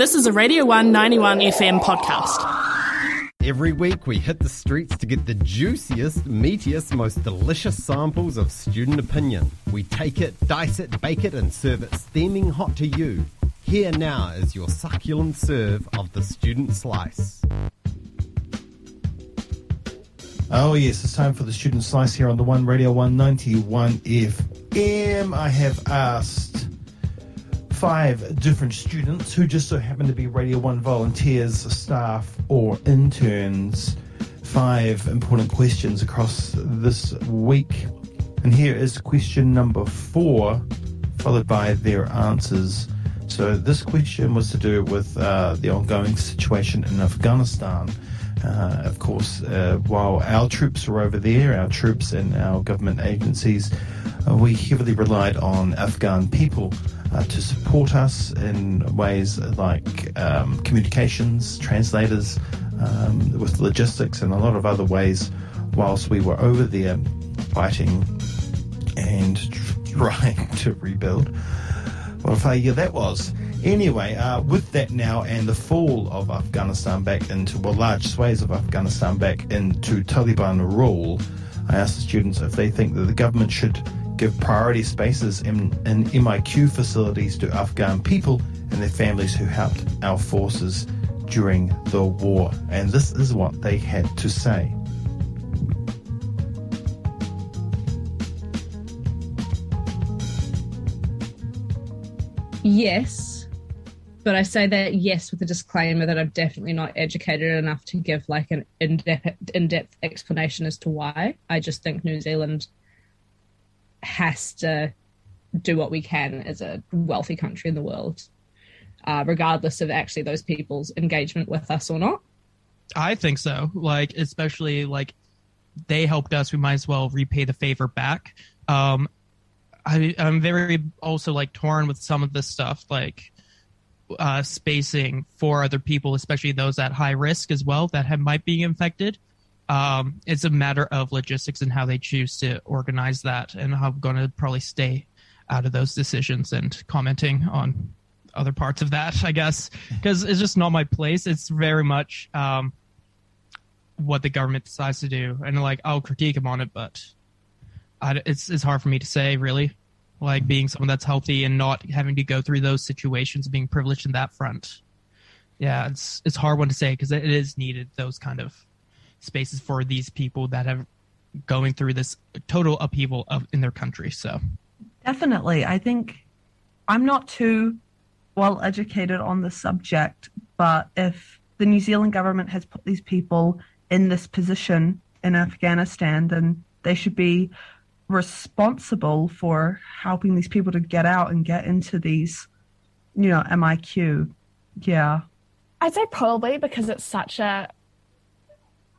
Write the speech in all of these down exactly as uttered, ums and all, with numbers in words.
This is a Radio One ninety-one F M podcast. Every week we hit the streets to get the juiciest, meatiest, most delicious samples of student opinion. We take it, dice it, bake it and serve it steaming hot to you. Here now is your succulent serve of the student slice. Oh yes, it's time for the student slice here on the One Radio one ninety-one F M. I have asked five different students who just so happen to be Radio One volunteers, staff or interns, five important questions across this week. And here is question number four, followed by their answers. So this question was to do with uh, the ongoing situation in Afghanistan. Uh, of course, uh, while our troops were over there, our troops and our government agencies, uh, we heavily relied on Afghan people Uh, to support us in ways like um, communications, translators, um, with logistics and a lot of other ways whilst we were over there fighting and trying to rebuild. What a failure that was. Anyway, uh, with that now and the fall of Afghanistan back into, well, large swathes of Afghanistan back into Taliban rule, I asked the students if they think that the government should give priority spaces in, in M I Q facilities to Afghan people and their families who helped our forces during the war. And this is what they had to say. Yes, but I say that yes with a disclaimer that I'm definitely not educated enough to give like an in-depth, in-depth explanation as to why. I just think New Zealand has to do what we can as a wealthy country in the world, uh, regardless of actually those people's engagement with us or not. I think so. Like, especially like they helped us. We might as well repay the favor back. Um, I, I'm very also like torn with some of this stuff, like uh, spacing for other people, especially those at high risk as well that have, might be infected. Um, it's a matter of logistics and how they choose to organize that, and I'm going to probably stay out of those decisions and commenting on other parts of that, I guess, because it's just not my place. It's very much um, what the government decides to do, and like I'll critique them on it, but I, it's it's hard for me to say, really, like being someone that's healthy and not having to go through those situations, being privileged in that front. Yeah, it's it's hard one to say because it is needed, those kind of spaces for these people that have going through this total upheaval of in their country. So definitely, I think I'm not too well educated on the subject, but if the New Zealand government has put these people in this position in Afghanistan, then they should be responsible for helping these people to get out and get into these, you know, M I Q. Yeah. I'd say probably because it's such a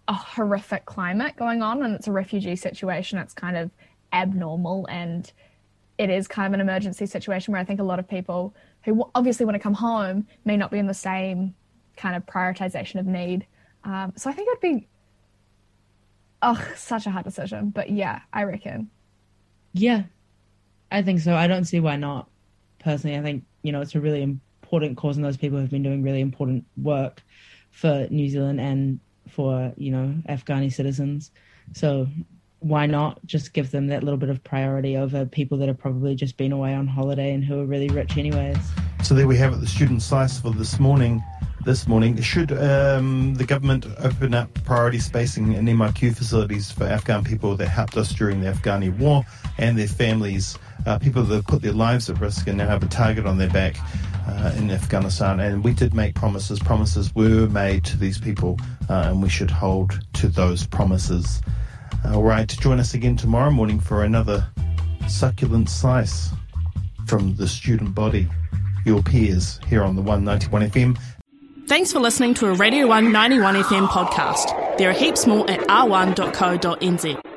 a horrific climate going on and it's a refugee situation. It's kind of abnormal and it is kind of an emergency situation where I think a lot of people who obviously want to come home may not be in the same kind of prioritization of need. Um, so I think it'd be oh, such a hard decision. But yeah, I reckon. Yeah, I think so. I don't see why not. Personally, I think, you know, it's a really important cause and those people have been doing really important work for New Zealand and for, you know, Afghani citizens. So why not just give them that little bit of priority over people that have probably just been away on holiday and who are really rich anyways. So there we have it, the student slice for this morning. This morning, should um, the government open up priority spacing in M I Q facilities for Afghan people that helped us during the Afghani war and their families, uh, people that have put their lives at risk and now have a target on their back uh, in Afghanistan? And we did make promises. Promises were made to these people, uh, and we should hold to those promises. All right, join us again tomorrow morning for another succulent slice from the student body, your peers, here on the one ninety-one F M. Thanks for listening to a Radio One ninety-one F M podcast. There are heaps more at r one dot co dot n z.